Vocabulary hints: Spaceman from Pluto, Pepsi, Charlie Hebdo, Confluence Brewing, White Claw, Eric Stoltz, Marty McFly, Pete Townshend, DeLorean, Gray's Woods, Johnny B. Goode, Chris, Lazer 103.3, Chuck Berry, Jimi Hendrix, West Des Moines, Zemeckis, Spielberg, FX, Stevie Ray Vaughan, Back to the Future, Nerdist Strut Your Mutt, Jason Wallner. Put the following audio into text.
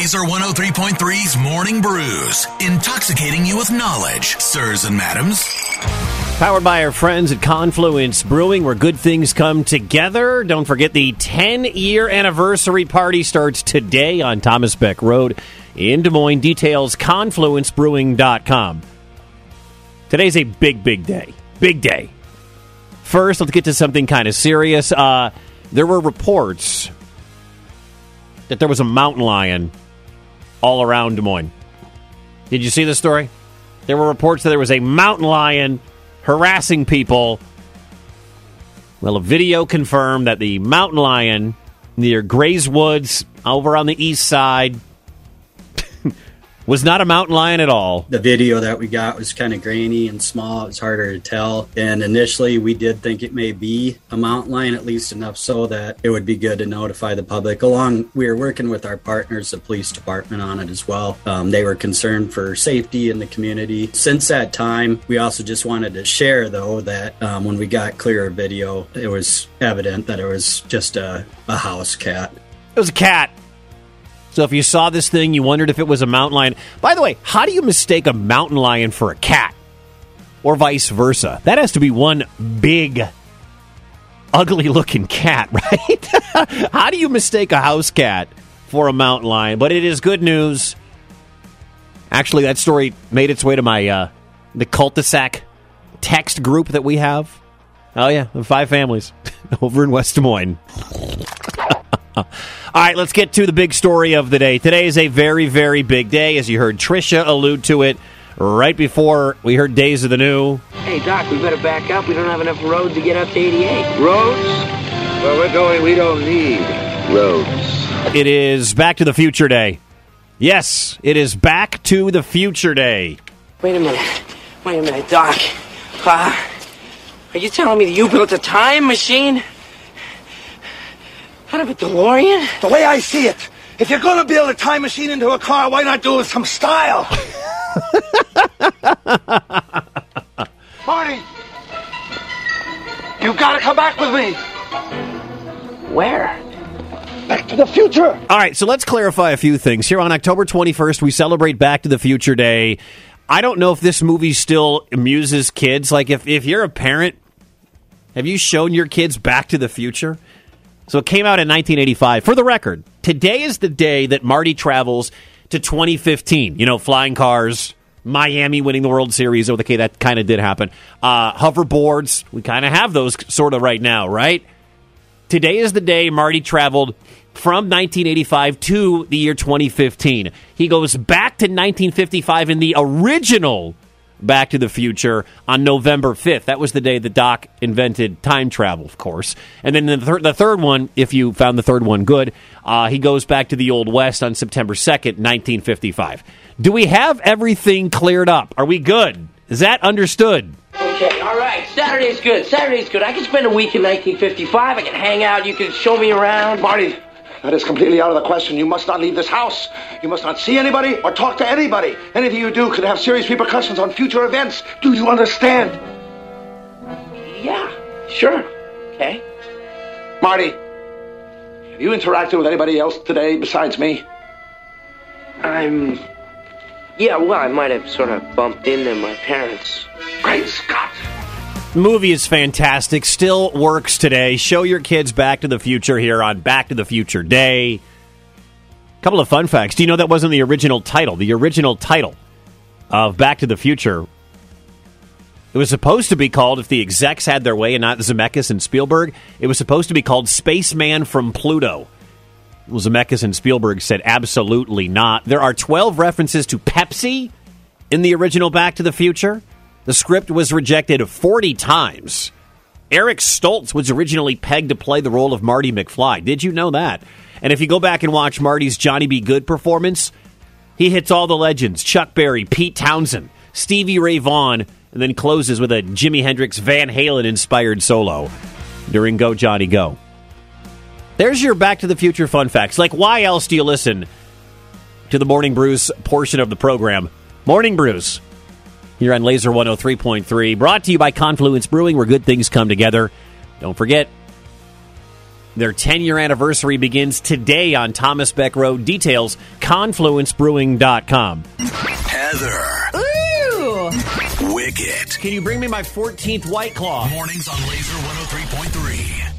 Lazer 103.3's Morning Brews, intoxicating you with knowledge, sirs and madams. Powered by our friends at Confluence Brewing, where good things come together. Don't forget the 10-year anniversary party starts today on Thomas Beck Road in Des Moines. Details, confluencebrewing.com. Today's a big, big day. Big day. First, let's get to something kind of serious. There were reports that there was a mountain lion all around Des Moines. Did you see this story? There were reports that there was a mountain lion harassing people. Well, a video confirmed that the mountain lion near Gray's Woods over on the east side was not a mountain lion at all. The video that we got was kind of grainy and small. It was harder to tell. And initially, we did think it may be a mountain lion, at least enough so that it would be good to notify the public. We were working with our partners, the police department, on it as well. They were concerned for safety in the community. Since that time, we also just wanted to share, though, that when we got clearer video, it was evident that it was just a house cat. It was a cat. So if you saw this thing, you wondered if it was a mountain lion. By the way, how do you mistake a mountain lion for a cat? Or vice versa? That has to be one big, ugly-looking cat, right? How do you mistake a house cat for a mountain lion? But it is good news. Actually, that story made its way to my the cul-de-sac text group that we have. Oh, yeah, 5 families over in West Des Moines. All right, let's get to the big story of the day. Today is a very, very big day, as you heard Tricia allude to it right before we heard Days of the New. Hey, Doc, we better back up. We don't have enough roads to get up to 88. Roads? Where we're going, we don't need roads. It is Back to the Future Day. Yes, it is Back to the Future Day. Wait a minute, Doc. Are you telling me that you built a time machine? Out of a DeLorean? The way I see it, if you're going to build a time machine into a car, why not do it with some style? Marty, you got to come back with me. Where? Back to the Future. All right, so let's clarify a few things. Here on October 21st, we celebrate Back to the Future Day. I don't know if this movie still amuses kids. Like, if you're a parent, have you shown your kids Back to the Future? So it came out in 1985. For the record, today is the day that Marty travels to 2015. You know, flying cars, Miami winning the World Series. Okay, that kind of did happen. Hoverboards, we kind of have those sort of right now, right? Today is the day Marty traveled from 1985 to the year 2015. He goes back to 1955 in the original Back to the Future on November 5th. That was the day that Doc invented time travel, of course. And then the third one, if you found the third one good, he goes back to the Old West on September 2nd, 1955. Do we have everything cleared up? Are we good? Is that understood? Okay, all right. Saturday's good. I can spend a week in 1955. I can hang out. You can show me around. Marty, that is completely out of the question. You must not leave this house. You must not see anybody or talk to anybody. Anything you do could have serious repercussions on future events. Do you understand? Yeah, sure. Okay. Marty, have you interacted with anybody else today besides me? I might have sort of bumped into my parents. Great Scott! The movie is fantastic. Still works today. Show your kids Back to the Future here on Back to the Future Day. A couple of fun facts. Do you know that wasn't the original title? The original title of Back to the Future, it was supposed to be called, if the execs had their way and not Zemeckis and Spielberg, it was supposed to be called Spaceman from Pluto. Well, Zemeckis and Spielberg said absolutely not. There are 12 references to Pepsi in the original Back to the Future. The script was rejected 40 times. Eric Stoltz was originally pegged to play the role of Marty McFly. Did you know that? And if you go back and watch Marty's Johnny B. Goode performance, he hits all the legends. Chuck Berry, Pete Townshend, Stevie Ray Vaughan, and then closes with a Jimi Hendrix, Van Halen-inspired solo during Go Johnny Go. There's your Back to the Future fun facts. Like, why else do you listen to the Morning Brews portion of the program? Morning Brews. Here on Laser 103.3, brought to you by Confluence Brewing, where good things come together. Don't forget, Their 10-year anniversary begins today on Thomas Beck Road. Details, confluencebrewing.com. Heather. Ooh. Wicked. Can you bring me my 14th White Claw? Mornings on Lazer 103.3.